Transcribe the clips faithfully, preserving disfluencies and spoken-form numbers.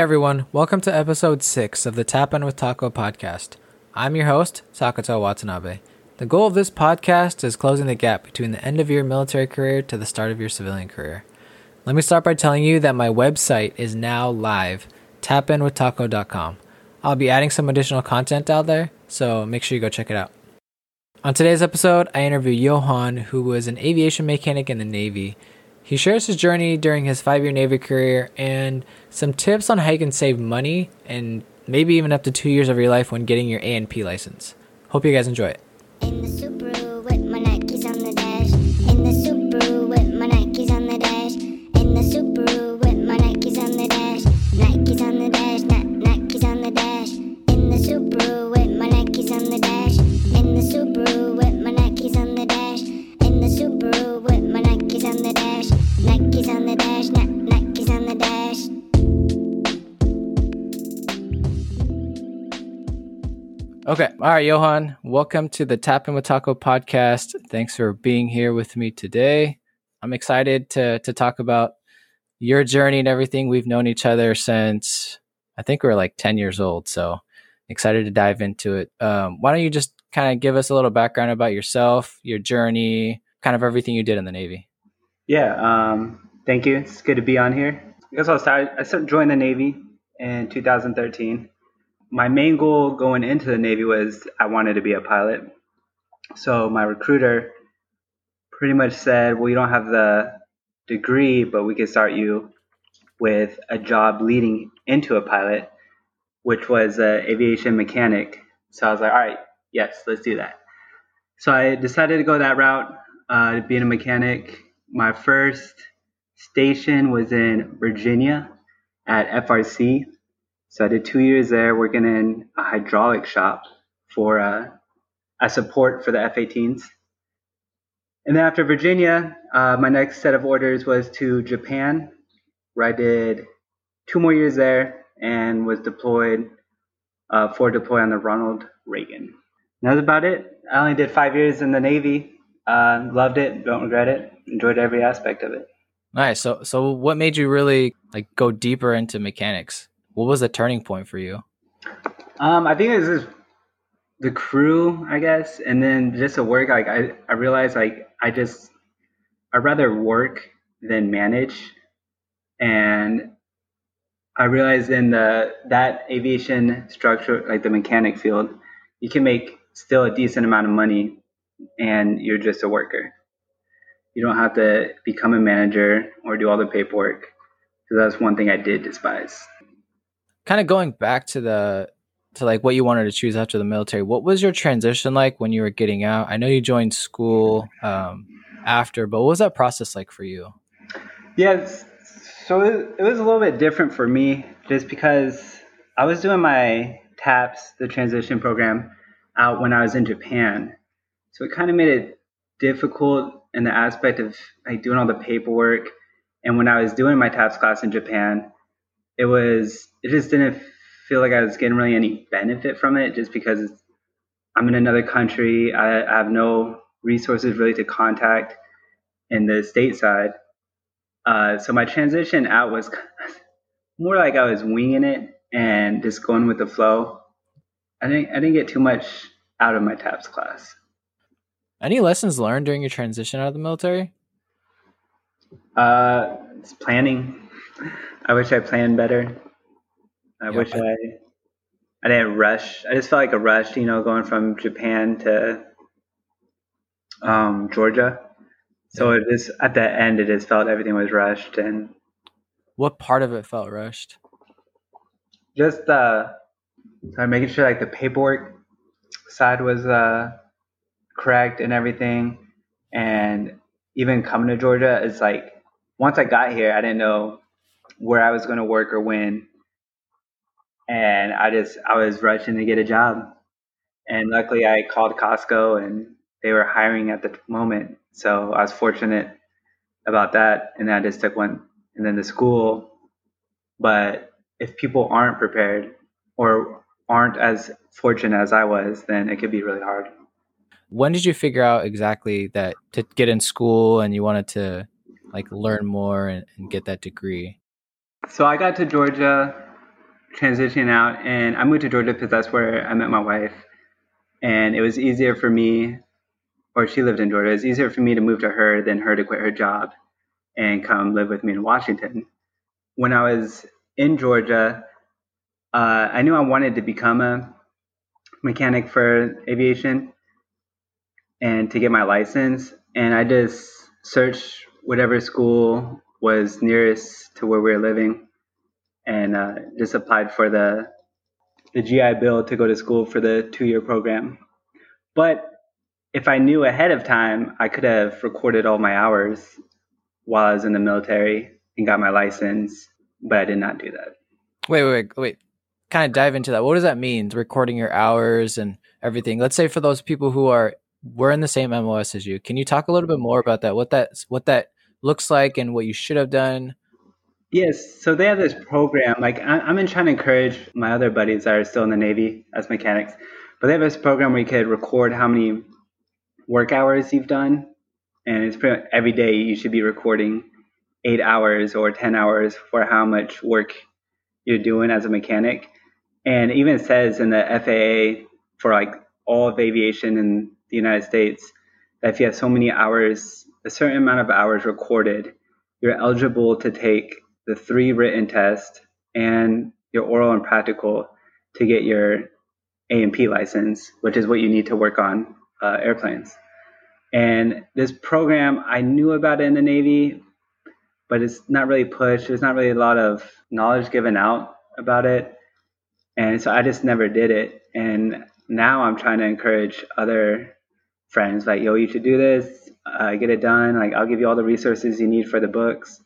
Hey everyone, welcome to episode six of the Tap In with Taco podcast. I'm your host, Takato Watanabe. The goal of this podcast is closing the gap between the end of your military career to the start of your civilian career. Let me start by telling you that my website is now live, tapin with taco dot com. I'll be adding some additional content out there, so make sure you go check it out. On today's episode, I interview Johan, who was an aviation mechanic in the Navy. He shares his journey during his five-year Navy career and some tips on how you can save money and maybe even up to two years of your life when getting your A and P license. Hope you guys enjoy it. In the Subaru with my Nikes on the dash. In the Subaru with my Nikes on the dash. In the Subaru with my Nikes on the dash. Nikes on the dash, not Nikes on the dash. In the Subaru with my Nikes on the dash. In the Subaru with my Nikes on the dash. In the Subaru with my Nikes on the dash. Nikes on the dash, not Nikes on the dash. Okay. All right, Johan, welcome to the Tap In With Taco podcast. Thanks for being here with me today. I'm excited to to talk about your journey and everything. We've known each other since I think we were like ten years old. So excited to dive into it. Um, why don't you just kind of give us a little background about yourself, your journey, kind of everything you did in the Navy? Yeah. Um, thank you. It's good to be on here. I guess I'll start. I joined the Navy in two thousand thirteen. My main goal going into the Navy was I wanted to be a pilot. So my recruiter pretty much said, well, you don't have the degree, but we could start you with a job leading into a pilot, which was an aviation mechanic. So I was like, all right, yes, let's do that. So I decided to go that route, uh, being a mechanic. My first station was in Virginia at F R C. So I did two years there working in a hydraulic shop for uh, a support for the F eighteens. And then after Virginia, uh, my next set of orders was to Japan, where I did two more years there and was deployed uh, for deploy on the Ronald Reagan. And that's about it. I only did five years in the Navy. Uh, loved it. Don't regret it. Enjoyed every aspect of it. Nice. So, so what made you really like go deeper into mechanics? What was the turning point for you? Um, I think it was just the crew, I guess. And then just the work, like I, I realized like I just, I'd rather work than manage. And I realized in the, that aviation structure, like the mechanic field, you can make still a decent amount of money and you're just a worker. You don't have to become a manager or do all the paperwork. So that's one thing I did despise. Kind of going back to the to like what you wanted to choose after the military, what was your transition like when you were getting out? I know you joined school um, after, but what was that process like for you? Yes, so it, it was a little bit different for me just because I was doing my TAPS, the transition program, out when I was in Japan. So it kind of made it difficult in the aspect of like doing all the paperwork. And when I was doing my TAPS class in Japan, It was, it just didn't feel like I was getting really any benefit from it just because I'm in another country. I, I have no resources really to contact in the stateside. Uh, so my transition out was more like I was winging it and just going with the flow. I didn't, I didn't get too much out of my TAPS class. Any lessons learned during your transition out of the military? Uh, it's planning. I wish I planned better. I yep. wish I I didn't rush. I just felt like a rush, you know, going from Japan to um, Georgia. So it just at the end, it just felt everything was rushed. And what part of it felt rushed? Just uh, sorry, making sure like the paperwork side was uh, correct and everything. And even coming to Georgia, it's like once I got here, I didn't know where I was going to work or when. And I just, I was rushing to get a job. And luckily I called Costco and they were hiring at the moment. So I was fortunate about that. And then I just took one and then the school. But if people aren't prepared or aren't as fortunate as I was, then it could be really hard. When did you figure out exactly that to get in school and you wanted to like learn more and, and get that degree? So I got to Georgia transitioning out, and I moved to Georgia because that's where I met my wife, and it was easier for me, or she lived in Georgia, it was easier for me to move to her than her to quit her job and come live with me in Washington. When I was in Georgia, uh, I knew I wanted to become a mechanic for aviation and to get my license, and I just searched whatever school was nearest to where we were living, and uh, just applied for the the G I Bill to go to school for the two-year program. But if I knew ahead of time, I could have recorded all my hours while I was in the military and got my license, but I did not do that. Wait, wait, wait. wait. Kind of dive into that. What does that mean, recording your hours and everything? Let's say for those people who are we're in the same M O S as you, can you talk a little bit more about that, what that, what that looks like and what you should have done? Yes. So they have this program, like I'm in trying to encourage my other buddies that are still in the Navy as mechanics, but they have this program where you could record how many work hours you've done. And it's pretty much every day you should be recording eight hours or ten hours for how much work you're doing as a mechanic. And even it says in the F A A for like all of aviation in the United States, that if you have so many hours, a certain amount of hours recorded, you're eligible to take the three written tests and your oral and practical to get your A and P license, which is what you need to work on uh, airplanes. And this program, I knew about it in the Navy, but it's not really pushed. There's not really a lot of knowledge given out about it. And so I just never did it. And now I'm trying to encourage other friends, like, yo, you should do this, uh, get it done. Like, I'll give you all the resources you need for the books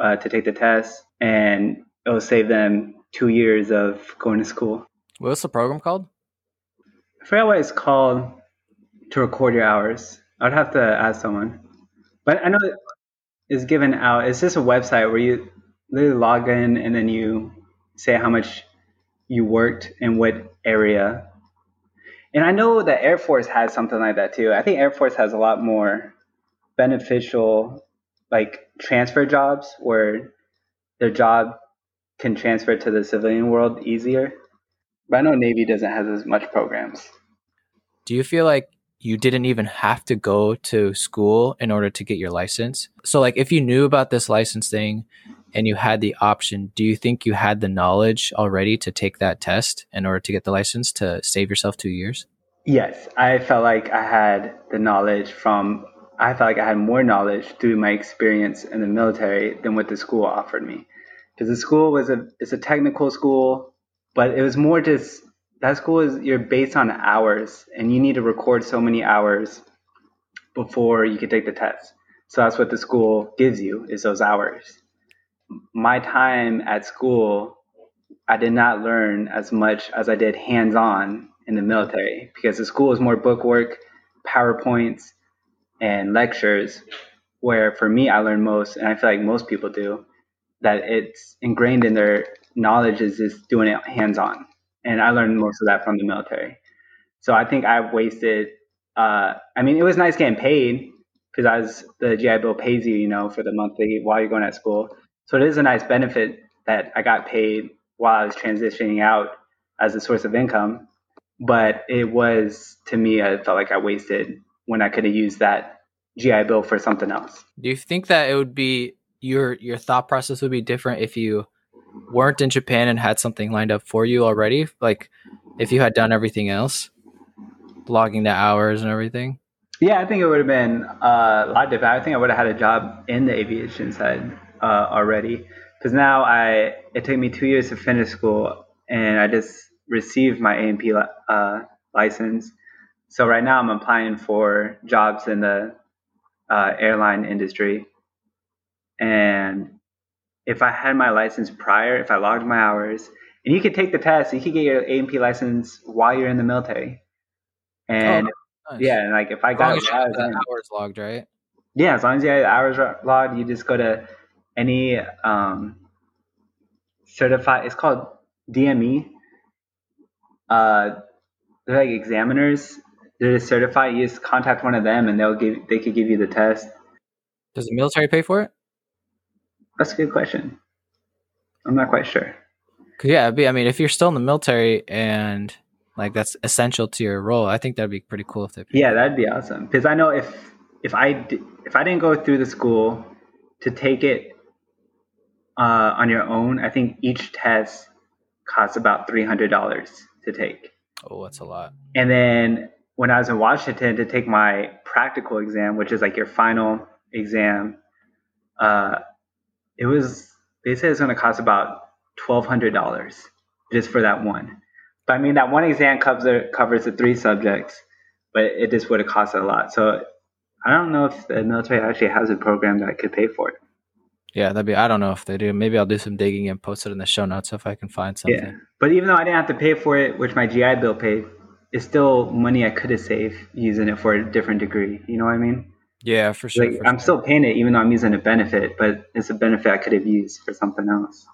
uh, to take the test, and it'll save them two years of going to school. What's the program called? I forgot what it's called to record your hours. I'd have to ask someone. But I know that it's given out. It's just a website where you literally log in and then you say how much you worked and what area. And I know the Air Force has something like that too. I think Air Force has a lot more beneficial, like transfer jobs where their job can transfer to the civilian world easier. But I know Navy doesn't have as much programs. Do you feel like you didn't even have to go to school in order to get your license? So like if you knew about this license thing and you had the option, do you think you had the knowledge already to take that test in order to get the license to save yourself two years? Yes. I felt like I had the knowledge from, I felt like I had more knowledge through my experience in the military than what the school offered me. Because the school was a, it's a technical school, but it was more just, that school is, you're based on hours and you need to record so many hours before you can take the test. So that's what the school gives you, is those hours. My time at school, I did not learn as much as I did hands-on in the military, because the school is more bookwork, PowerPoints, and lectures, where for me, I learned most, and I feel like most people do, that it's ingrained in their knowledge is just doing it hands-on. And I learned most of that from the military. So I think I wasted, uh, I mean, it was nice getting paid, because I was, the G I Bill pays you, you know, for the monthly while you're going at school. So it is a nice benefit that I got paid while I was transitioning out as a source of income. But it was, to me, I felt like I wasted when I could have used that G I Bill for something else. Do you think that it would be, your your thought process would be different if you weren't in Japan and had something lined up for you already? Like if you had done everything else, logging the hours and everything? Yeah, I think it would have been uh, a lot different. I think I would have had a job in the aviation side. Uh, already, because now I it took me two years to finish school, and I just received my A and P li- uh, license. So right now I'm applying for jobs in the uh, airline industry. And if I had my license prior, if I logged my hours, and you could take the test, you could get your A and P license while you're in the military. And oh, nice. Yeah, and like if I got as long as you have the hours logged, right? Yeah, as long as you have the hours logged, you just go to any um, certified, it's called D M E. Uh, they're like examiners. They're just certified. You just contact one of them, and they'll give. They could give you the test. Does the military pay for it? That's a good question. I'm not quite sure. Yeah, it'd be, I mean, if you're still in the military and like that's essential to your role, I think that'd be pretty cool if they. Yeah, that'd be awesome. Because I know if if I if I didn't go through the school to take it uh, on your own, I think each test costs about three hundred dollars to take. Oh, that's a lot. And then when I was in Washington to take my practical exam, which is like your final exam, uh, it was they said it's going to cost about twelve hundred dollars just for that one. But I mean, that one exam covers covers the three subjects, but it just would have cost a lot. So I don't know if the military actually has a program that could pay for it. Yeah, that'd be. I don't know if they do. Maybe I'll do some digging and post it in the show notes if I can find something. Yeah, but even though I didn't have to pay for it, which my G I Bill paid, it's still money I could have saved using it for a different degree. You know what I mean? Yeah, for sure. Like, for I'm sure. still paying it, even though I'm using a benefit, but it's a benefit I could have used for something else.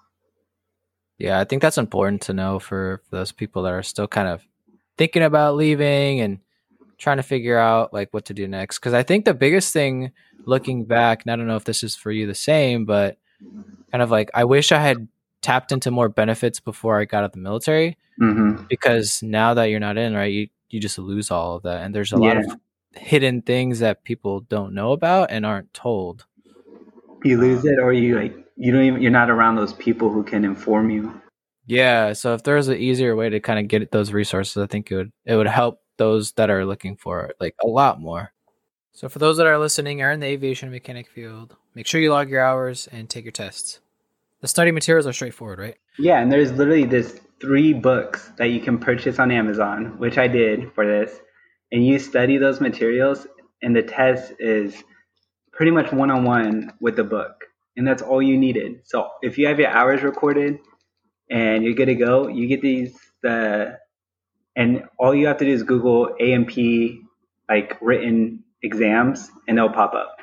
Yeah, I think that's important to know for, for those people that are still kind of thinking about leaving and trying to figure out like what to do next. Because I think the biggest thing looking back, and I don't know if this is for you the same, but kind of like I wish I had tapped into more benefits before I got out of the military. Mm-hmm. Because now that you're not in, right, you, you just lose all of that. And there's a yeah. lot of hidden things that people don't know about and aren't told. You lose it or you like... You don't even, you're not around those people who can inform you. Yeah. So if there's an easier way to kind of get those resources, I think it would, it would help those that are looking for it, like a lot more. So for those that are listening or in the aviation mechanic field, make sure you log your hours and take your tests. The study materials are straightforward, right? Yeah. And there's literally this three books that you can purchase on Amazon, which I did for this. And you study those materials and the test is pretty much one-on-one with the book. And that's all you needed. So if you have your hours recorded and you're good to go, you get these, the, and all you have to do is Google A and P, like written exams, and they'll pop up.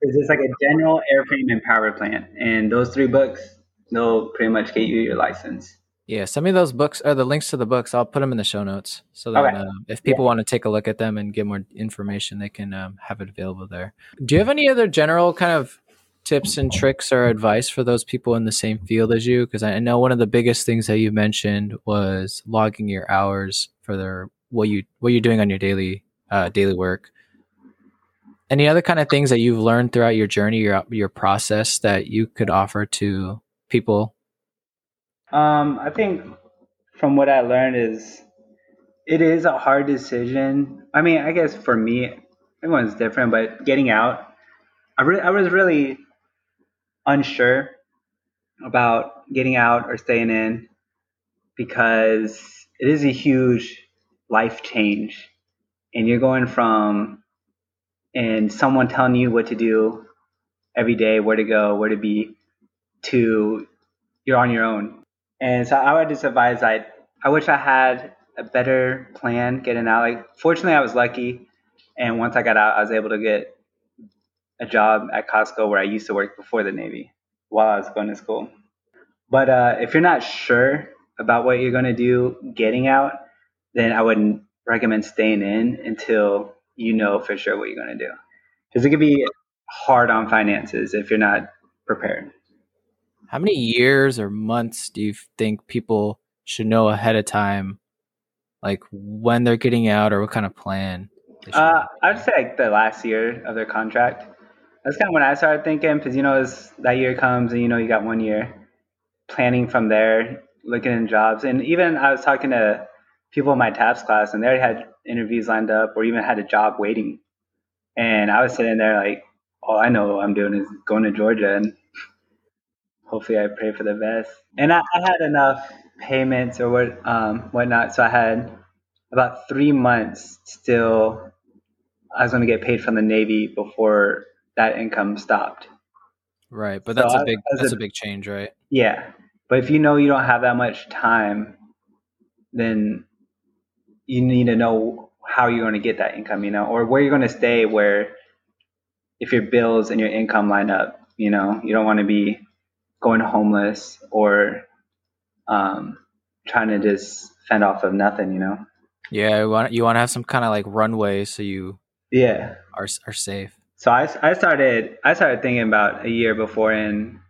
It's just like a general airframe and power plant. And those three books, they'll pretty much get you your license. Yeah, send me those books or the links to the books. I'll put them in the show notes so that okay. uh, if people yeah. want to take a look at them and get more information, they can um, have it available there. Do you have any other general kind of tips and tricks or advice for those people in the same field as you? Because I know one of the biggest things that you mentioned was logging your hours for their what you what you're doing on your daily uh, daily work. Any other kind of things that you've learned throughout your journey, your your process that you could offer to people? Um, I think from what I learned is it is a hard decision. I mean, I guess for me, everyone's different, but getting out, I re- I was really unsure about getting out or staying in because it is a huge life change and you're going from and someone telling you what to do every day, where to go, where to be, to you're on your own. And so I would just advise I I wish I had a better plan getting out. Like fortunately I was lucky and once I got out I was able to get a job at Costco where I used to work before the Navy while I was going to school. But uh, if you're not sure about what you're going to do getting out, then I wouldn't recommend staying in until you know for sure what you're going to do. Because it could be hard on finances if you're not prepared. How many years or months do you think people should know ahead of time, like when they're getting out or what kind of plan? Uh, I'd say like the last year of their contract. That's kind of when I started thinking because, you know, as that year comes and, you know, you got one year planning from there, looking in jobs. And even I was talking to people in my TAPS class and they already had interviews lined up or even had a job waiting. And I was sitting there like, all I know I'm doing is going to Georgia and hopefully I pray for the best. And I, I had enough payments or what um, whatnot. So I had about three months still I was going to get paid from the Navy before that income stopped. Right. But that's so a big, I, that's a, a big change, right? Yeah. But if you know, you don't have that much time, then you need to know how you're going to get that income, you know, or where you're going to stay where if your bills and your income line up, you know, you don't want to be going homeless or um, trying to just fend off of nothing, you know? Yeah. You want, you want to have some kind of like runway. So you yeah are, are safe. So I, I started I started thinking about a year before and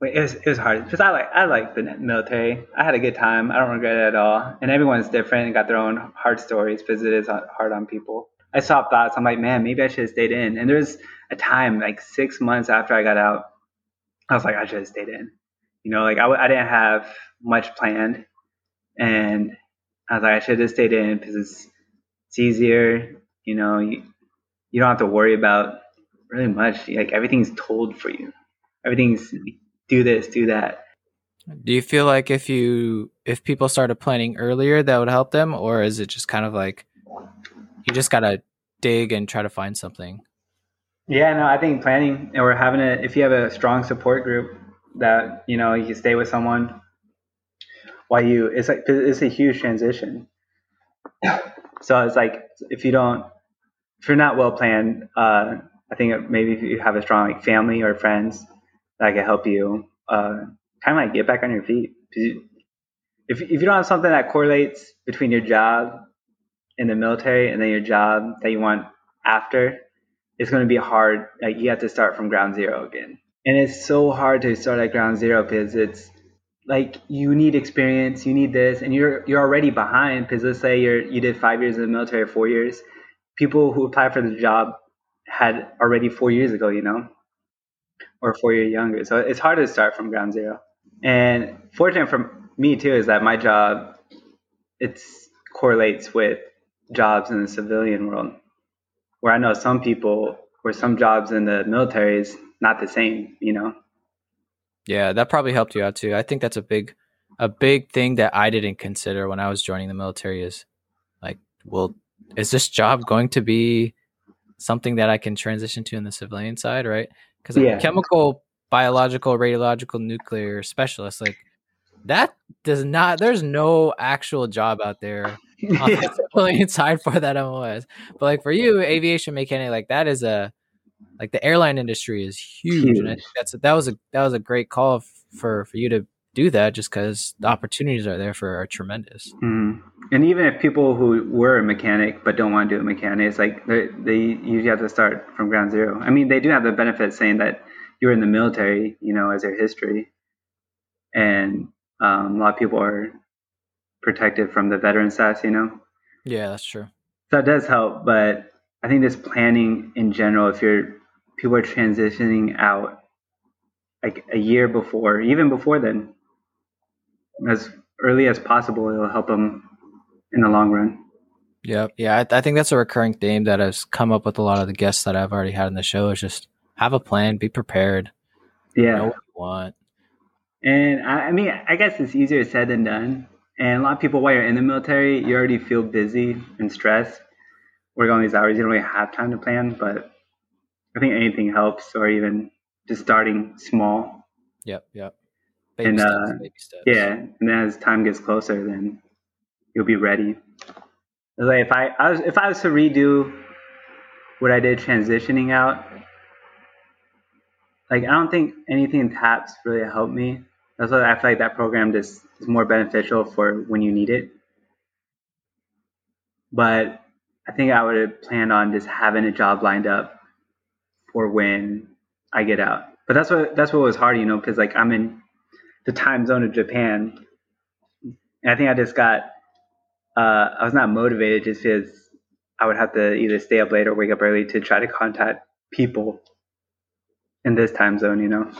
But it was, it was hard because I like I like the military. I had a good time. I don't regret it at all. And everyone's different and got their own hard stories because it is hard on people. I saw thoughts. I'm like, man, maybe I should have stayed in. And there's a time like six months after I got out, I was like, I should have stayed in. You know, like I, I didn't have much planned. And I was like, I should have stayed in because it's, it's easier. You know, you, you don't have to worry about really much. Like everything's told for you. Everything's do this, do that. Do you feel like if you if people started planning earlier, that would help them? Or is it just kind of like you just got to dig and try to find something? Yeah, no, I think planning or having a, if you have a strong support group that, you know, you can stay with someone while you, it's like, it's a huge transition. So it's like, if you don't, if you're not well planned, uh, I think maybe if you have a strong like family or friends that can help you uh, kind of like get back on your feet. If if you don't have something that correlates between your job in the military and then your job that you want after, it's going to be hard. Like you have to start from ground zero again. And it's so hard to start at ground zero because it's like you need experience, you need this, and you're you're already behind because let's say you're you did five years in the military or four years. People who apply for the job had already four years ago, you know, or four years younger. So it's hard to start from ground zero. And fortunate for me too is that my job, it correlates with jobs in the civilian world, where I know some people, where some jobs in the military is not the same, you know? Yeah, that probably helped you out too. I think that's a big, a big thing that I didn't consider when I was joining the military is like, well, is this job going to be something that I can transition to in the civilian side, right? Because yeah. like chemical, biological, radiological, nuclear specialist, like that does not, there's no actual job out there on yeah. the civilian side for that M O S. But like for you, aviation mechanic, like that is a, like the airline industry is huge. huge. And I think that's, that was a, that was a great call for, for you to do that just because the opportunities are there for are tremendous. Mm. And even if people who were a mechanic but don't want to do a mechanic, it's like they, they usually have to start from ground zero. I mean, they do have the benefit saying that you were in the military, you know, as their history. And um, a lot of people are protected from the veteran status, you know? Yeah, that's true. So that does help. But I think just planning in general, if you're people are transitioning out like a year before, even before then, as early as possible, it'll help them in the long run. Yeah. Yeah. I, th- I think that's a recurring theme that has come up with a lot of the guests that I've already had on the show is just have a plan, be prepared. Yeah. Know what you want. And I, I mean, I guess it's easier said than done. And a lot of people, while you're in the military, you already feel busy and stressed. Working all these hours, you don't really have time to plan, but I think anything helps or even just starting small. Yep. Yep. Baby and, steps, uh, baby steps. Yeah. And then as time gets closer, then you'll be ready. Like if I, I was, if I was to redo what I did transitioning out, like I don't think anything in TAPS really helped me. That's why I feel like that program just is more beneficial for when you need it. But I think I would have planned on just having a job lined up for when I get out. But that's what that's what was hard, you know, because like I'm in the time zone of Japan, and I think I just got. Uh, I was not motivated just because I would have to either stay up late or wake up early to try to contact people in this time zone, you know?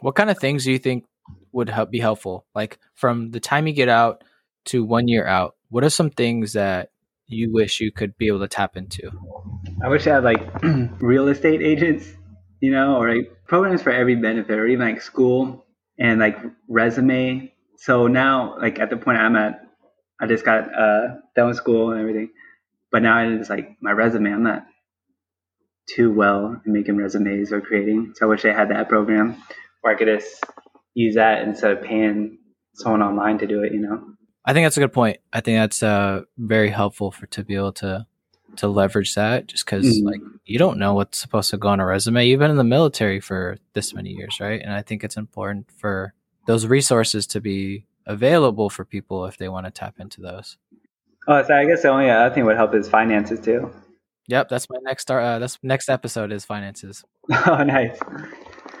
What kind of things do you think would help be helpful? Like from the time you get out to one year out, what are some things that you wish you could be able to tap into? I wish I had like real estate agents, you know, or like programs for every benefit or even like school and like resume. So now like at the point I'm at, I just got uh, done with school and everything, but now it's like my resume. I'm not too well in making resumes or creating, so I wish I had that program where I could just use that instead of paying someone online to do it. You know, I think that's a good point. I think that's uh, very helpful for to be able to to leverage that, just because mm-hmm. like you don't know what's supposed to go on a resume. You've been in the military for this many years, right? And I think it's important for those resources to be available for people if they want to tap into those. Oh, so I guess the only other thing would help is finances too. Yep, that's my next. Uh, that's next episode is finances. Oh, nice.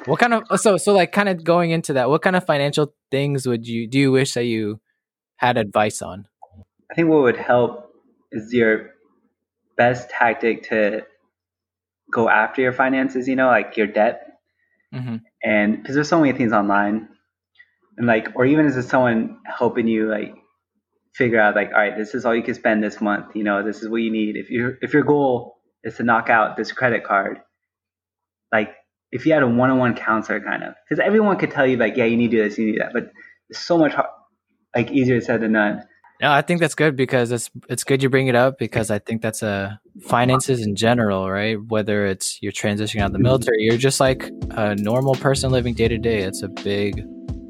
What kind of, so, so like kind of going into that, what kind of financial things would you, do you wish that you had advice on? I think what would help is your best tactic to go after your finances, you know, like your debt. Mm-hmm. And because there's so many things online and like, or even is it someone helping you like figure out like, all right, this is all you can spend this month. You know, this is what you need. If you're, if your goal is to knock out this credit card, like, if you had a one-on-one counselor kind of, because everyone could tell you like, yeah, you need to do this, you need to do that, but it's so much hard, like easier said than done. No, I think that's good because it's, it's good you bring it up because I think that's a finances in general, right? Whether it's you're transitioning out of the military, you're just like a normal person living day to day. It's a big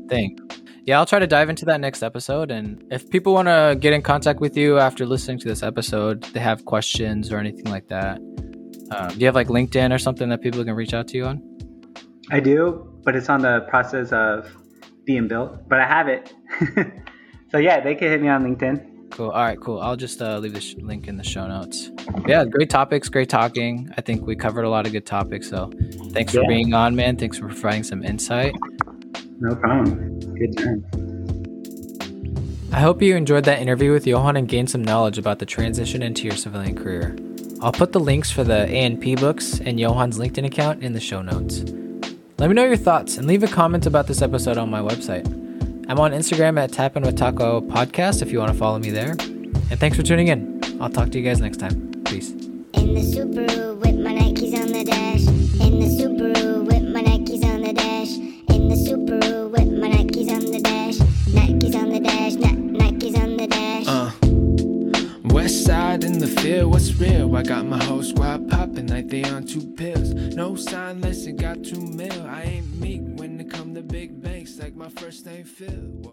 thing. Yeah, I'll try to dive into that next episode. And if people want to get in contact with you after listening to this episode, they have questions or anything like that. Um, do you have like LinkedIn or something that people can reach out to you on? I do, but it's on the process of being built, but I have it. So yeah, they can hit me on LinkedIn. Cool. All right, cool. I'll just uh, leave the sh- link in the show notes. Yeah, great topics, great talking. I think we covered a lot of good topics. So thanks yeah. for being on, man. Thanks for providing some insight. No problem. Good time. I hope you enjoyed that interview with Johan and gained some knowledge about the transition into your civilian career. I'll put the links for the A and P books and Johan's LinkedIn account in the show notes. Let me know your thoughts and leave a comment about this episode on my website. I'm on Instagram at tapinwithtaco podcast if you want to follow me there. And thanks for tuning in. I'll talk to you guys next time. Peace. In the Subaru with my Nikes on the dash. In the Subaru with my Nikes on the dash. In the Subaru with my Nikes on the dash. Nikes on the dash. Nikes on the dash. Uh. West side in the field, what's real? I got my whole squad popping like they on two pills. No sign less it got two mil. I ain't meek when it come to big banks like my first name Phil.